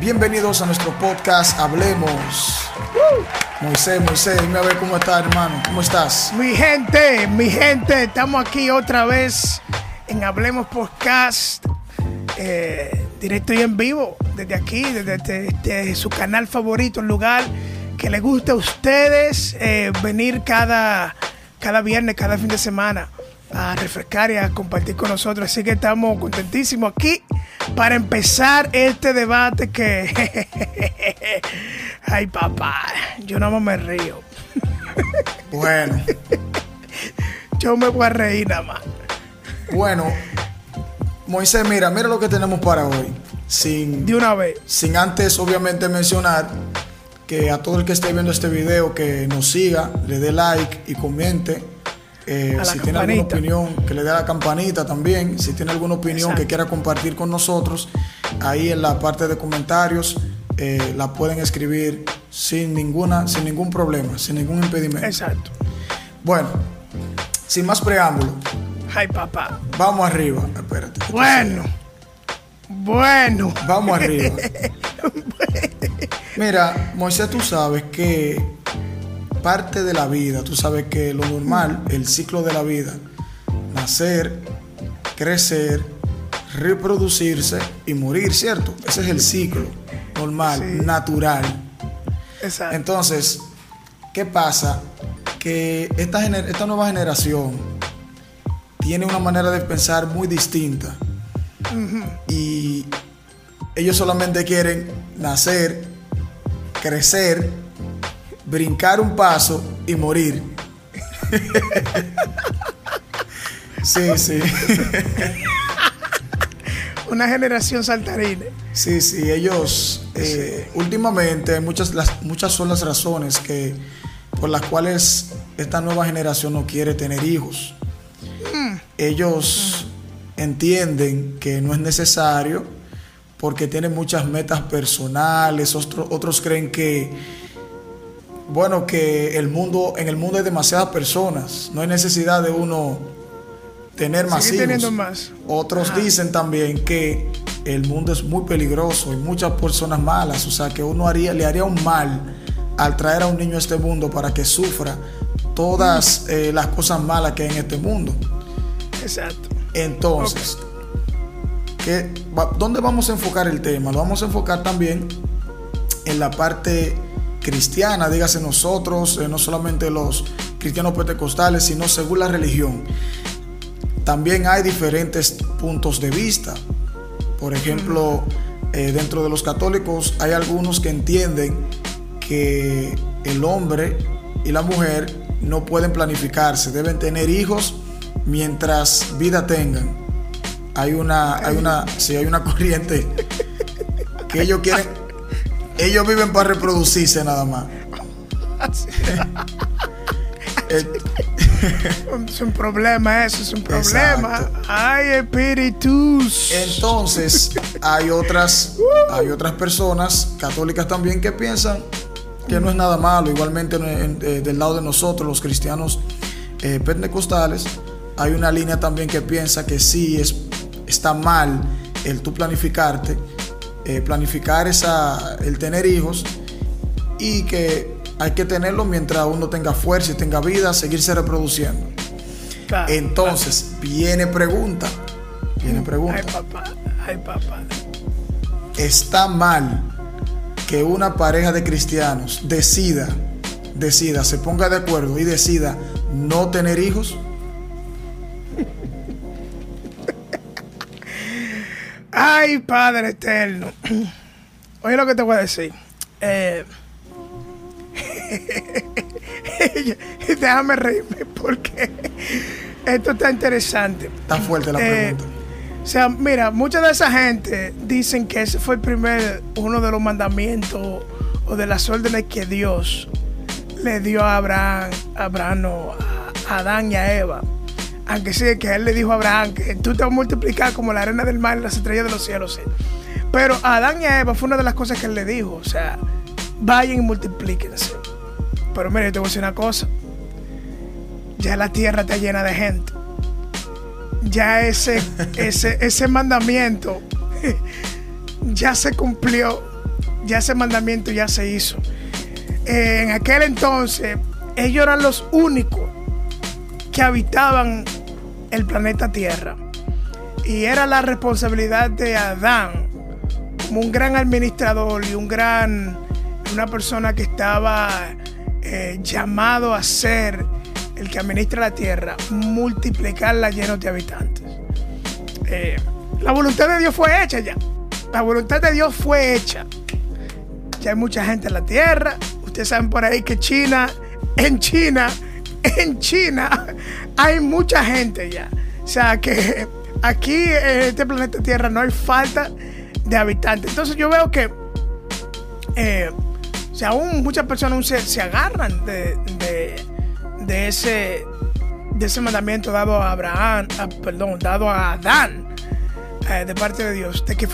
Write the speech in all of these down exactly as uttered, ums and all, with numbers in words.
Bienvenidos a nuestro podcast Hablemos. ¡Woo! Moisés, Moisés, dime a ver cómo estás, hermano. ¿Cómo estás? Mi gente, mi gente, estamos aquí otra vez en Hablemos Podcast, eh, directo y en vivo, desde aquí, desde, desde, desde su canal favorito, el lugar que les gusta a ustedes eh, venir cada, cada viernes, cada fin de semana a refrescar y a compartir con nosotros. Así que estamos contentísimos aquí para empezar este debate que... Jejeje. Ay, papá, yo nada más me río. Bueno. Yo me voy a reír nada más. Bueno, Moisés, mira, mira lo que tenemos para hoy. Sin, De una vez. Sin antes, obviamente, mencionar que a todo el que esté viendo este video, que nos siga, le dé like y comente. Eh, si campanita. Tiene alguna opinión, que le dé a la campanita también. Si tiene alguna opinión Exacto. que quiera compartir con nosotros, ahí en la parte de comentarios eh, la pueden escribir sin ninguna, sin ningún problema, sin ningún impedimento. Exacto. Bueno, sin más preámbulo. Ay, papá. Vamos arriba. Espérate. Bueno. Bueno. Vamos arriba. Mira, Moisés, tú sabes que parte de la vida, tú sabes que lo normal, el ciclo de la vida, nacer, crecer, reproducirse y morir, ¿cierto? Ese es el ciclo normal, sí. natural. Exacto. Entonces, ¿qué pasa? Que esta, gener- esta nueva generación tiene una manera de pensar muy distinta. Uh-huh. Y ellos solamente quieren nacer, crecer, brincar un paso y morir. Sí, sí. Una generación saltarina. Sí, sí, ellos eh, sí. últimamente muchas, las, muchas son las razones que, por las cuales esta nueva generación no quiere tener hijos. Mm. Ellos mm. entienden que no es necesario porque tienen muchas metas personales. Otro, otros creen que Bueno, que el mundo, en el mundo hay demasiadas personas. No hay necesidad de uno tener más hijos. Más. Otros Ajá. dicen también que el mundo es muy peligroso. Hay muchas personas malas. O sea, que uno haría, le haría un mal al traer a un niño a este mundo para que sufra todas mm. eh, las cosas malas que hay en este mundo. Exacto. Entonces, okay. ¿qué, va, ¿dónde vamos a enfocar el tema? Lo vamos a enfocar también en la parte cristiana, dígase nosotros, eh, no solamente los cristianos pentecostales, sino según la religión. También hay diferentes puntos de vista. Por ejemplo, eh, dentro de los católicos hay algunos que entienden que el hombre y la mujer no pueden planificarse, deben tener hijos mientras vida tengan. Hay una, hay una, sí, hay una corriente que ellos quieren. Ellos viven para reproducirse nada más. Es un problema eso, es un problema. Exacto. Ay, espíritus. Entonces, hay otras, hay otras personas católicas también que piensan que no es nada malo. Igualmente, en, en, eh, del lado de nosotros, los cristianos eh, pentecostales, hay una línea también que piensa que sí es, está mal el tú planificarte. Eh, planificar esa, el tener hijos, y que hay que tenerlo mientras uno tenga fuerza y tenga vida, seguirse reproduciendo. Claro, entonces, claro. viene pregunta, viene pregunta. Ay, papá, ay, papá. ¿Está mal que una pareja de cristianos decida, decida, se ponga de acuerdo y decida no tener hijos? Ay, Padre Eterno. Oye lo que te voy a decir. Eh, Déjame reírme porque esto está interesante. Está fuerte la pregunta. Eh, o sea, mira, mucha de esa gente dicen que ese fue el primer, uno de los mandamientos o de las órdenes que Dios le dio a Abraham, a Abraham no, a Adán y a Eva. Aunque sí, que él le dijo a Abraham que tú te vas a multiplicar como la arena del mar y las estrellas de los cielos. ¿Sí? Pero a Adán y a Eva fue una de las cosas que él le dijo. O sea, vayan y multiplíquense. Pero mira, yo te voy a decir una cosa. Ya la tierra está llena de gente. Ya ese, ese, ese mandamiento ya se cumplió. Ya ese mandamiento ya se hizo. Eh, en aquel entonces, ellos eran los únicos que habitaban el planeta Tierra. Y era la responsabilidad de Adán, como un gran administrador y un gran, una persona que estaba eh, llamado a ser el que administra la Tierra, multiplicarla lleno de habitantes. Eh, la voluntad de Dios fue hecha ya. La voluntad de Dios fue hecha. Ya hay mucha gente en la Tierra. Ustedes saben por ahí que China, en China... En China hay mucha gente ya. O sea que aquí en este planeta Tierra no hay falta de habitantes. Entonces yo veo que eh, o sea, aún muchas personas aún se, se agarran de, de, de, ese, de ese mandamiento dado a Abraham, a, perdón, dado a Adán eh, de parte de Dios, de que,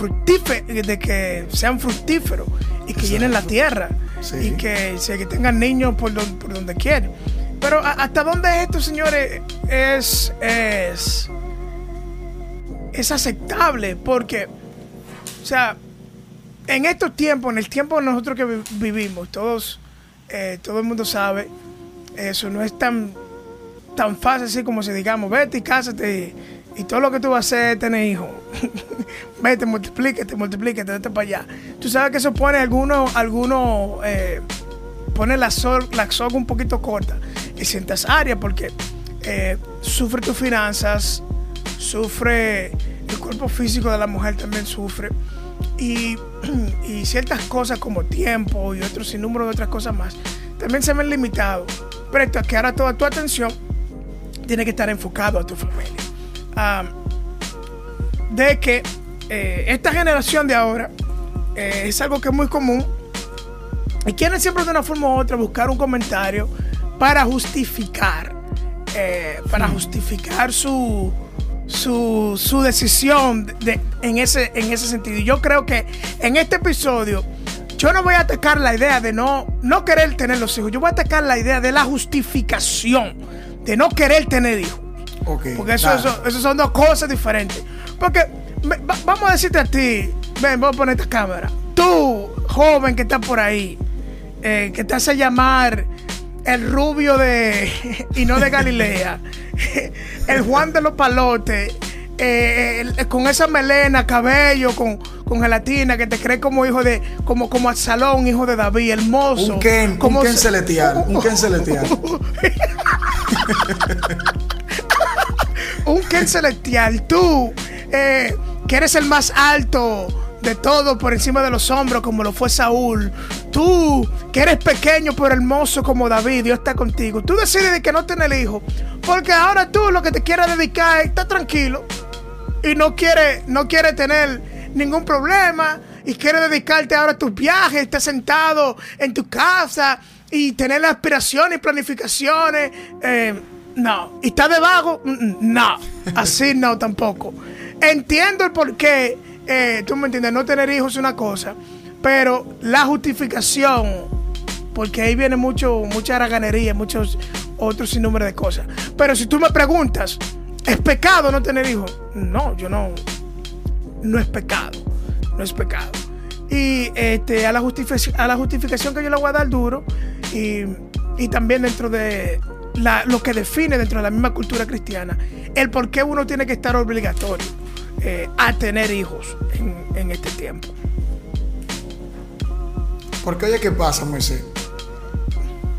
de que sean fructíferos y que llenen la tierra, sí, y que, que tengan niños por, don, por donde quieran. Pero ¿hasta dónde esto, señores, es, es, es aceptable? Porque, o sea, en estos tiempos, en el tiempo nosotros que vi vivimos, todos, eh, todo el mundo sabe, eso no es tan, tan fácil así como si digamos, vete y cásate y, y todo lo que tú vas a hacer es tener hijos. Vete, multiplícate, multiplícate, vete para allá. Tú sabes que eso pone algunos, algunos, eh, pone la soga un poquito corta en ciertas áreas porque eh, sufre tus finanzas, sufre el cuerpo físico de la mujer, también sufre y, y ciertas cosas como tiempo y otros sinnúmero de otras cosas más también se ven limitados. Pero esto es que ahora toda tu atención tiene que estar enfocado a tu familia. Ah, de que eh, esta generación de ahora eh, es algo que es muy común y quieren siempre de una forma u otra buscar un comentario para justificar, eh, para justificar su, su, su decisión de, en, ese, en ese sentido. Y yo creo que en este episodio yo no voy a atacar la idea de no, no querer tener los hijos. Yo voy a atacar la idea de la justificación, de no querer tener hijos. Okay, porque eso, eso, eso son dos cosas diferentes. Porque me, va, vamos a decirte a ti, ven, voy a poner esta cámara. Tú, joven que está por ahí, Eh, que te hace llamar el rubio de y no de Galilea, el Juan de los Palotes, eh, el, con esa melena, cabello, con, con gelatina, que te cree como hijo de, como, como Absalón, hijo de David, hermoso. Un Ken, como un Ken celestial, un Ken celestial. Un Ken celestial, tú, eh, que eres el más alto de todo por encima de los hombros como lo fue Saúl, tú que eres pequeño pero hermoso como David, Dios está contigo. Tú decides de que no tener hijo porque ahora tú lo que te quieres dedicar es estar tranquilo y no quieres no quiere tener ningún problema y quieres dedicarte ahora a tus viajes, estar sentado en tu casa y tener las aspiraciones y planificaciones. Eh, no, y estás de vago, no, así no tampoco. Entiendo el porqué. Eh, tú me entiendes, no tener hijos es una cosa, pero la justificación, porque ahí viene mucho, mucha haraganería, muchos otros sinnúmero de cosas. Pero si tú me preguntas, ¿es pecado no tener hijos? No, yo no, no es pecado, no es pecado. Y este, a, la a la justificación que yo le voy a dar duro, y, y también dentro de la, lo que define dentro de la misma cultura cristiana, el por qué uno tiene que estar obligatorio Eh, a tener hijos en, en este tiempo. Porque oye, ¿qué pasa, Moisés?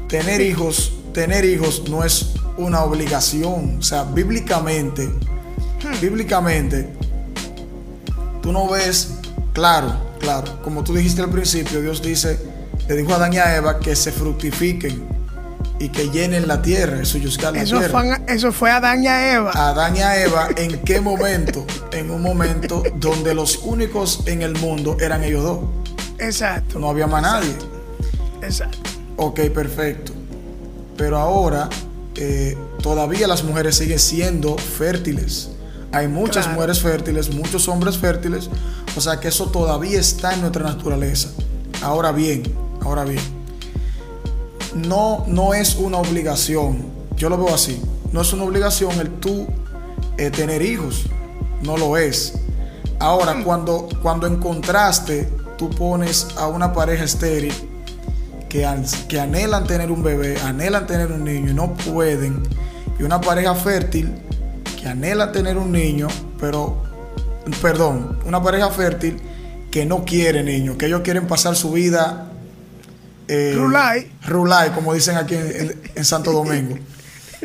Tener hijos, tener hijos no es una obligación. O sea, bíblicamente, hmm. bíblicamente, tú no ves, claro, claro, como tú dijiste al principio, Dios dice, le dijo a Adán y a Eva que se fructifiquen, y que llenen la tierra, sojuzgar la eso tierra. Fue, eso fue Adán y a Eva. Adán y a Eva, ¿en qué momento? En un momento donde los únicos en el mundo eran ellos dos. Exacto. No había más nadie. Exacto. Ok, perfecto. Pero ahora eh, todavía las mujeres siguen siendo fértiles. Hay muchas claro. mujeres fértiles, muchos hombres fértiles. O sea que eso todavía está en nuestra naturaleza. Ahora bien, ahora bien, no, no es una obligación. Yo lo veo así. No es una obligación el tú eh, tener hijos. No lo es. Ahora, mm. cuando, cuando encontraste, tú pones a una pareja estéril que, que anhelan tener un bebé, anhelan tener un niño y no pueden. Y una pareja fértil que anhela tener un niño, pero, perdón, una pareja fértil que no quiere niño, que ellos quieren pasar su vida eh, Rulay. Rulay, como dicen aquí en, en, en Santo Domingo.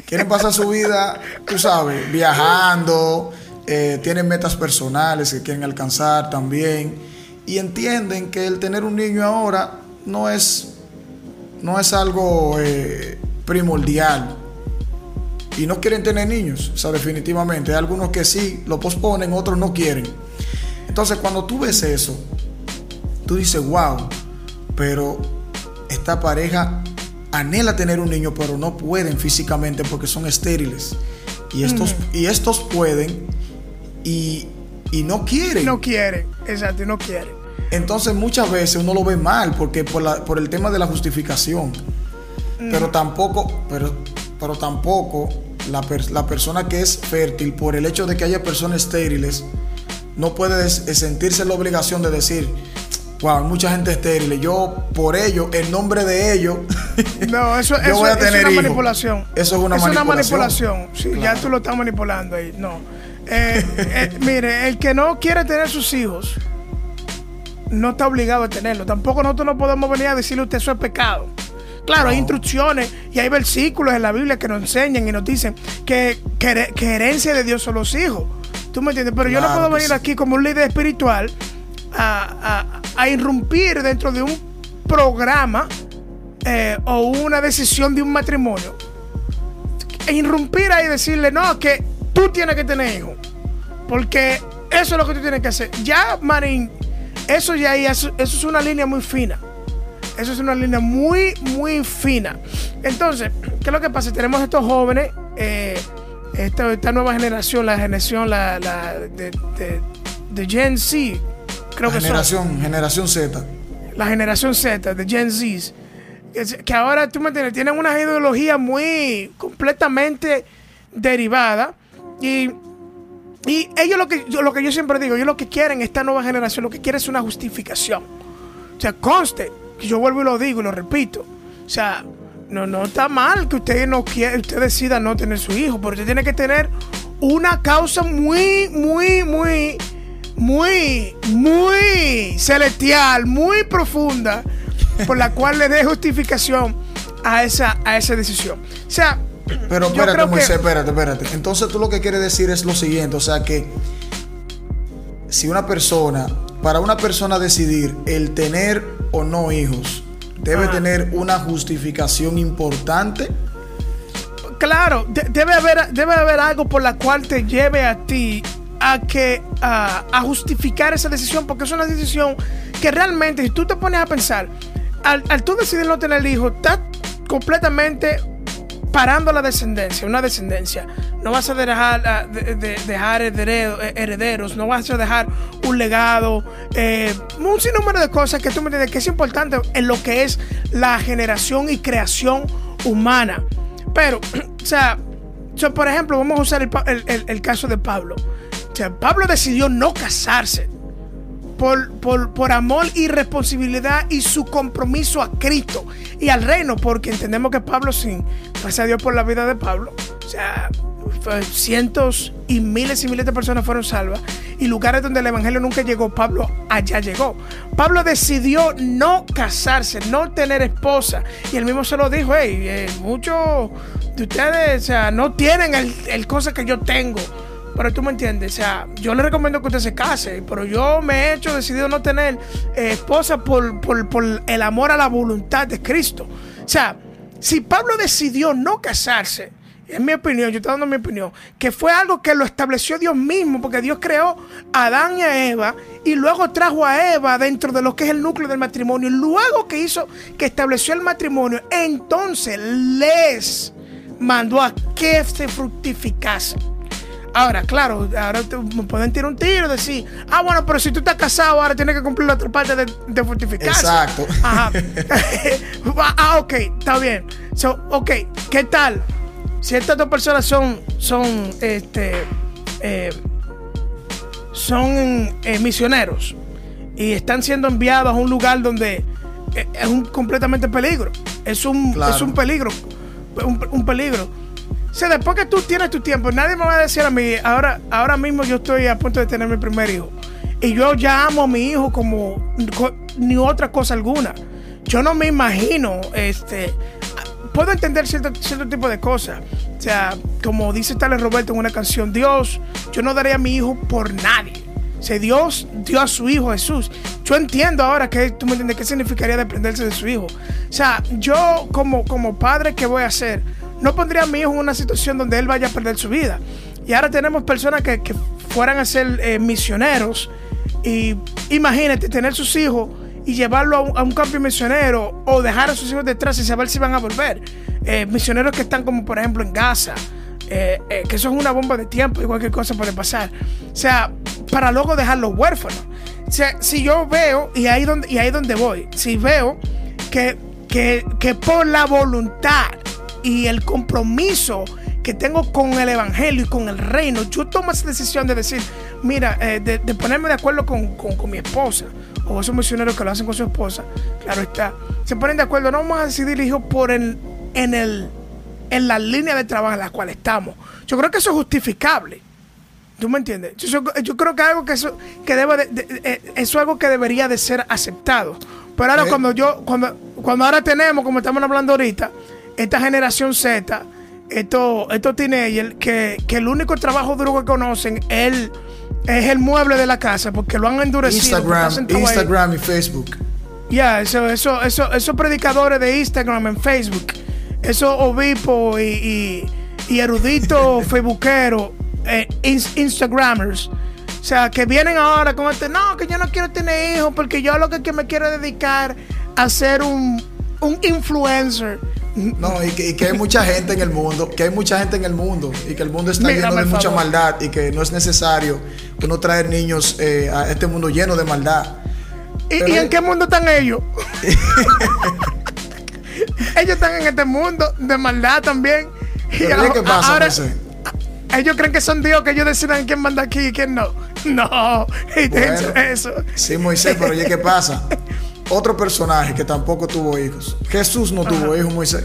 Quieren pasar su vida, tú sabes, viajando, eh, tienen metas personales que quieren alcanzar también y entienden que el tener un niño ahora no es, no es algo eh, primordial. Y no quieren tener niños, o sea, definitivamente. Hay algunos que sí lo posponen, otros no quieren. Entonces, cuando tú ves eso, tú dices, wow, pero esta pareja anhela tener un niño, pero no pueden físicamente porque son estériles. Y estos, mm. y estos pueden y, y no quieren. No quieren, exacto, no quieren. Entonces, muchas veces uno lo ve mal porque por, la, por el tema de la justificación. Mm. Pero tampoco... Pero, pero tampoco la, per- la persona que es fértil, por el hecho de que haya personas estériles, no puede des- sentirse la obligación de decir, wow, hay mucha gente estéril, yo por ello, en nombre de ellos, no, eso, yo eso, voy a tener eso es una manipulación. Eso es una eso manipulación. manipulación. Sí, claro. Ya tú lo estás manipulando ahí. No. Eh, eh, mire, el que no quiere tener sus hijos, no está obligado a tenerlo. Tampoco nosotros no podemos venir a decirle a usted eso es pecado. Claro, no. Hay instrucciones y hay versículos en la Biblia que nos enseñan y nos dicen que, que, que herencia de Dios son los hijos. ¿Tú me entiendes? Pero claro, yo no puedo venir sí. aquí como un líder espiritual a, a, a irrumpir dentro de un programa eh, o una decisión de un matrimonio. E irrumpir ahí y decirle, no, que tú tienes que tener hijos. Porque eso es lo que tú tienes que hacer. Ya, Marín, eso ya eso, eso es una línea muy fina. Eso es una línea muy, muy fina. Entonces, ¿qué es lo que pasa? Tenemos estos jóvenes, eh, esta, esta nueva generación, la generación la, la de, de, de Gen Z, creo la que generación, son. Generación Z. La generación Z, de Gen Z. Que ahora, tú me entiendes, tienen una ideología muy completamente derivada. Y, y ellos, lo que, lo que yo siempre digo, ellos lo que quieren, esta nueva generación, lo que quieren es una justificación. O sea, conste. Yo vuelvo y lo digo y lo repito. O sea, no, no está mal que usted no quiera, usted decida no tener su hijo, pero usted tiene que tener una causa muy, muy, muy, muy, muy celestial, muy profunda, por la cual le dé justificación a esa, a esa decisión. O sea, pero espérate, Moisés, que... espérate, espérate. Entonces tú lo que quieres decir es lo siguiente, o sea que si una persona, para una persona decidir el tener o no hijos, debe Ajá. tener una justificación importante. Claro, de, debe haber, debe haber algo por la cual te lleve a ti a que a, a justificar esa decisión, porque es una decisión que realmente, si tú te pones a pensar, al, al tú decidir no tener hijos, estás completamente parando la descendencia, una descendencia. No vas a dejar, de, de, dejar herederos, no vas a dejar un legado, eh, un sinnúmero de cosas que tú me entiendes que es importante en lo que es la generación y creación humana. Pero, o sea, so, por ejemplo, vamos a usar el, el, el, el caso de Pablo. O sea, Pablo decidió no casarse por, por, por amor y responsabilidad y su compromiso a Cristo y al reino, porque entendemos que Pablo, sin gracias a Dios por la vida de Pablo, o sea, cientos y miles y miles de personas fueron salvas y lugares donde el evangelio nunca llegó, Pablo allá llegó. Pablo decidió no casarse, no tener esposa y él mismo se lo dijo, hey, eh, muchos de ustedes, o sea, no tienen el, el cosa que yo tengo, pero tú me entiendes, o sea, yo le recomiendo que usted se case, pero yo me he hecho decidido no tener eh, esposa por, por, por el amor a la voluntad de Cristo. O sea, Si Pablo decidió no casarse, en mi opinión, yo estoy dando mi opinión, que fue algo que lo estableció Dios mismo, porque Dios creó a Adán y a Eva y luego trajo a Eva dentro de lo que es el núcleo del matrimonio. Y luego que hizo, que estableció el matrimonio, entonces les mandó a que se fructificase. Ahora, claro, ahora te, me pueden tirar un tiro y decir, ah, bueno, pero si tú estás casado, ahora tienes que cumplir la otra parte de, de fortificarse. Exacto. Ajá. Ah, ok, está bien. So, ok, ¿qué tal? Si estas dos personas son, son, este, eh, son eh, misioneros y están siendo enviados a un lugar donde eh, es un completamente peligro. Es un, claro. es un peligro, un, un peligro. O sea, después que tú tienes tu tiempo, nadie me va a decir a mí, ahora, ahora mismo yo estoy a punto de tener mi primer hijo. Y yo ya amo a mi hijo como co, ni otra cosa alguna. Yo no me imagino, este, puedo entender cierto, cierto tipo de cosas. O sea, como dice Tales Roberto en una canción, Dios, yo no daré a mi hijo por nadie. O sea, Dios dio a su hijo Jesús. Yo entiendo ahora que, tú me entiendes, qué significaría dependerse de su hijo. O sea, yo como, como padre, ¿qué voy a hacer? No pondría a mi hijo en una situación donde él vaya a perder su vida. Y ahora tenemos personas que, que fueran a ser eh, misioneros. Y imagínate tener sus hijos y llevarlo a un, a un campo misionero, o dejar a sus hijos detrás sin saber si van a volver. Eh, misioneros que están como por ejemplo en Gaza, eh, eh, que eso es una bomba de tiempo y cualquier cosa puede pasar. O sea, para luego dejarlos huérfanos. O sea, si yo veo, y ahí donde, y ahí donde voy, si veo que, que, que por la voluntad y el compromiso que tengo con el evangelio y con el reino, yo tomo esa decisión de decir, mira, eh, de, de ponerme de acuerdo con, con, con mi esposa, o esos misioneros que lo hacen con su esposa, claro está, se ponen de acuerdo, no vamos a decidir el hijo por el, en, el, en la línea de trabajo en la cual estamos. Yo creo que eso es justificable. ¿Tú me entiendes? Yo, yo, yo creo que, algo que, eso, que debe de, de, de, eso es algo que debería de ser aceptado. Pero ahora, ¿Eh? cuando, yo, cuando, cuando ahora tenemos, como estamos hablando ahorita, esta generación Z, esto, esto teenagers, que, que el único trabajo duro que conocen es, es el mueble de la casa, porque lo han endurecido. Instagram, Instagram ahí. Y Facebook. Ya, yeah, eso, eso, eso, esos predicadores de Instagram en Facebook, esos obispos y, y, y eruditos facebookeros, eh, Instagramers. O sea, que vienen ahora con este, no, que yo no quiero tener hijos, porque yo lo que, que me quiero dedicar a ser un, un influencer. No, y que, y que hay mucha gente en el mundo, que hay mucha gente en el mundo y que el mundo está Mírame lleno de mucha favor. maldad, y que no es necesario que uno traer niños eh, a este mundo lleno de maldad. ¿Y, Pero, ¿y en qué mundo están ellos? Ellos están en este mundo de maldad también. Y a, ¿qué pasa, ahora, José? Ellos creen que son Dios, que ellos decidan quién manda aquí y quién no. No, bueno, eso. Sí, Moisés, pero oye, ¿qué pasa? Otro personaje que tampoco tuvo hijos. Jesús no Ajá. tuvo hijos, Moisés.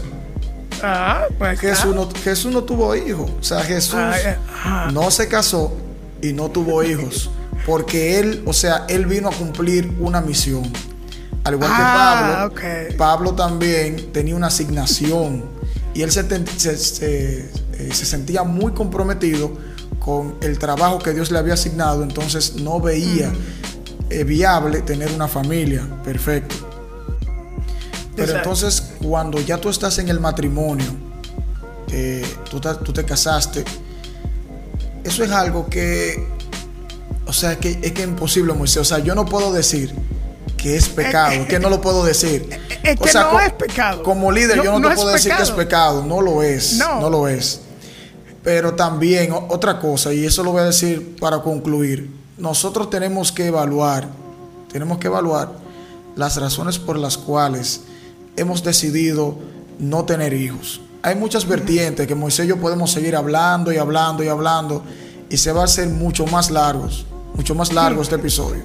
Ah, pues Jesús, ah. No, Jesús no tuvo hijos. O sea, Jesús Ajá. no se casó y no tuvo hijos. Porque él, o sea, él vino a cumplir una misión. Al igual ah, que Pablo, okay. Pablo también tenía una asignación. Y él se, se, se, se sentía muy comprometido con el trabajo que Dios le había asignado. Entonces no veía... Mm. Es viable tener una familia, perfecto. Pero entonces, cuando ya tú estás en el matrimonio, eh, tú, te, tú te casaste, eso es algo que, o sea, es que es que imposible, Moisés. O sea, yo no puedo decir que es pecado, eh, eh, que no lo puedo decir. Eh, eh, o que sea, no co- es pecado. Como líder, yo, yo no, no te puedo decir pecado. que es pecado, no lo es, no, no lo es. Pero también, o, otra cosa, y eso lo voy a decir para concluir. Nosotros tenemos que evaluar, tenemos que evaluar las razones por las cuales hemos decidido no tener hijos. Hay muchas vertientes que Moisés y yo podemos seguir hablando y hablando y hablando, y se va a hacer mucho más largos, mucho más largo este episodio.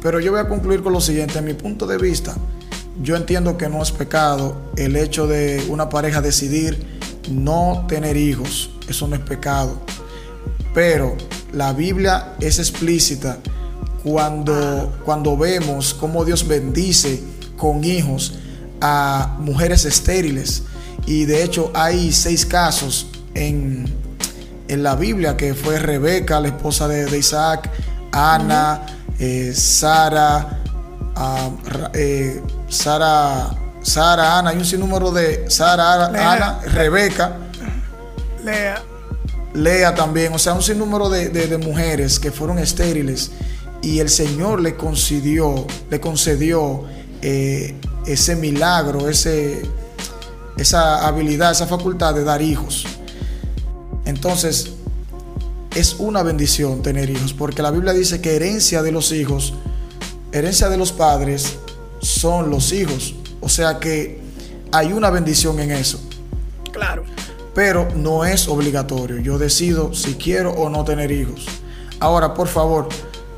Pero yo voy a concluir con lo siguiente. A mi punto de vista, yo entiendo que no es pecado el hecho de una pareja decidir no tener hijos. Eso no es pecado. Pero la Biblia es explícita cuando, cuando vemos cómo Dios bendice con hijos a mujeres estériles. Y de hecho hay seis casos en, en la Biblia, que fue Rebeca, la esposa de, de Isaac, Ana, eh, Sara, uh, eh, Sara, Sara, Ana, hay un sinnúmero de Sara, Ana, Ana, Rebeca, Lea. Lea también, o sea, un sinnúmero de, de, de mujeres que fueron estériles y el Señor le concedió, le concedió eh, ese milagro, ese, esa habilidad, esa facultad de dar hijos. Entonces, es una bendición tener hijos, porque la Biblia dice que herencia de los hijos, herencia de los padres son los hijos. O sea que hay una bendición en eso. Claro. Pero no es obligatorio. Yo decido si quiero o no tener hijos. Ahora, por favor,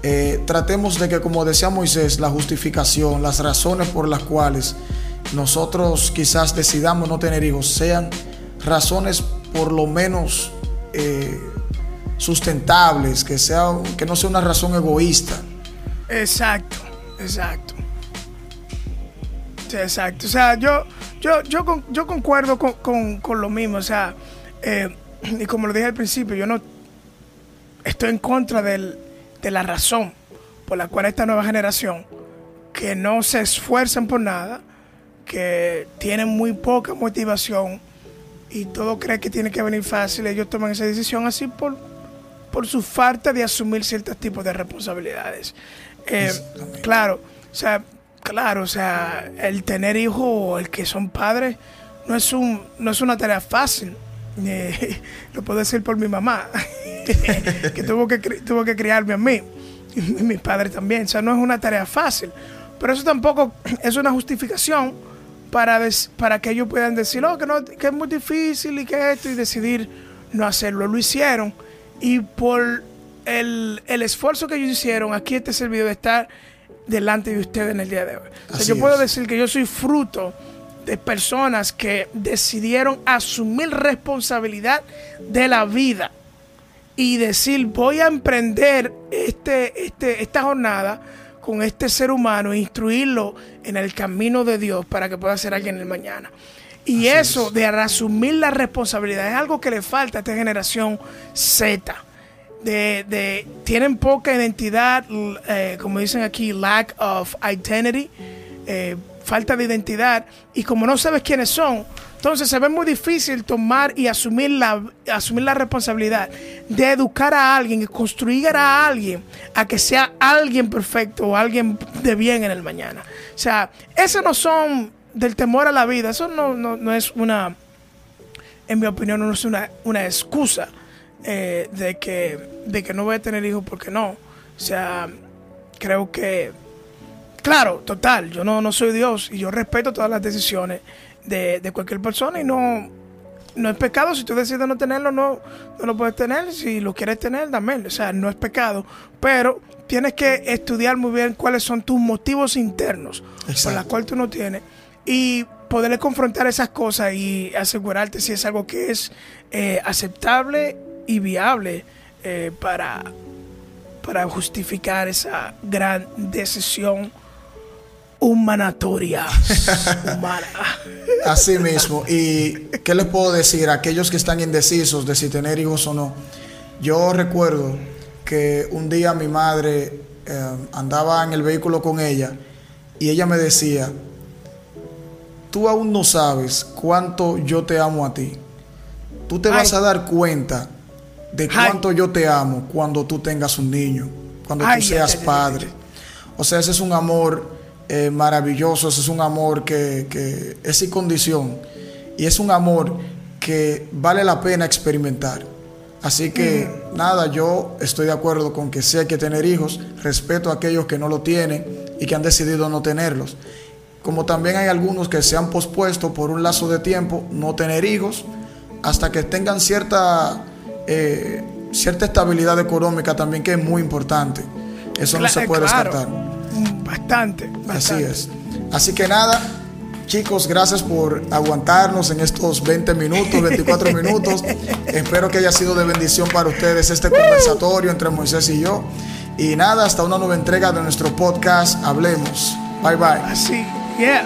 eh, tratemos de que, como decía Moisés, la justificación, las razones por las cuales nosotros quizás decidamos no tener hijos, sean razones por lo menos... Eh, sustentables, que sea, que no sea una razón egoísta. Exacto, exacto. Sí, exacto. O sea, yo, yo, yo, con, yo concuerdo con, con, con lo mismo. O sea, eh, y como lo dije al principio, yo no estoy en contra del, de la razón por la cual esta nueva generación, que no se esfuerzan por nada, que tienen muy poca motivación y todo cree que tiene que venir fácil, ellos toman esa decisión así por... por su falta de asumir ciertos tipos de responsabilidades. Eh, claro, o sea, claro, o sea, el tener hijos o el que son padres no es un, no es una tarea fácil. Eh, lo puedo decir por mi mamá, que tuvo que tuvo que criarme a mí y mis padres también. O sea, no es una tarea fácil, pero eso tampoco es una justificación para des, para que ellos puedan decir, oh, que no, que es muy difícil y que esto, y decidir no hacerlo. Lo hicieron. Y por el, el esfuerzo que ellos hicieron, aquí este servidor está delante de ustedes en el día de hoy. O sea, yo puedo decir que yo soy fruto de personas que decidieron asumir responsabilidad de la vida y decir, voy a emprender este, este, esta jornada con este ser humano e instruirlo en el camino de Dios para que pueda ser alguien en el mañana. Y así eso es. De asumir la responsabilidad es algo que le falta a esta generación Z. De, de, tienen poca identidad, eh, como dicen aquí, lack of identity, eh, falta de identidad. Y como no sabes quiénes son, entonces se ve muy difícil tomar y asumir la, asumir la responsabilidad de educar a alguien y construir a alguien a que sea alguien perfecto o alguien de bien en el mañana. O sea, esos no son... del temor a la vida, eso no, no, no es una, en mi opinión, no es una, una excusa eh, de que, de que no voy a tener hijos porque no. O sea, creo que, claro, total, yo no, no soy Dios y yo respeto todas las decisiones de, de cualquier persona y no, no es pecado. Si tú decides no tenerlo, no, no lo puedes tener. Si lo quieres tener, también. O sea, no es pecado, pero tienes que estudiar muy bien cuáles son tus motivos internos. Exacto. Por las cuales tú no tienes. Y poderle confrontar esas cosas y asegurarte si es algo que es eh, aceptable y viable eh, para, para justificar esa gran decisión humanatoria. Humana. Así mismo. ¿Y qué les puedo decir a aquellos que están indecisos de si tener hijos o no? Yo recuerdo que un día mi madre eh, andaba en el vehículo con ella y ella me decía... Tú aún no sabes cuánto yo te amo a ti. Tú te Ay. vas a dar cuenta de cuánto Ay. yo te amo cuando tú tengas un niño, cuando Ay, tú seas padre. O sea, ese es un amor eh, maravilloso, ese es un amor que, que es sin condición y es un amor que vale la pena experimentar. Así que mm. nada, yo estoy de acuerdo con que sí hay que tener hijos, respeto a aquellos que no lo tienen y que han decidido no tenerlos. Como también hay algunos que se han pospuesto por un lazo de tiempo no tener hijos hasta que tengan cierta eh, cierta estabilidad económica también, que es muy importante. Eso claro, no se puede claro. descartar. Bastante, bastante. Así es. Así que nada, chicos, gracias por aguantarnos en estos veinte minutos, veinticuatro minutos. Espero que haya sido de bendición para ustedes este conversatorio entre Moisés y yo. Y nada, hasta una nueva entrega de nuestro podcast Hablemos. Bye, bye. Así. Yeah.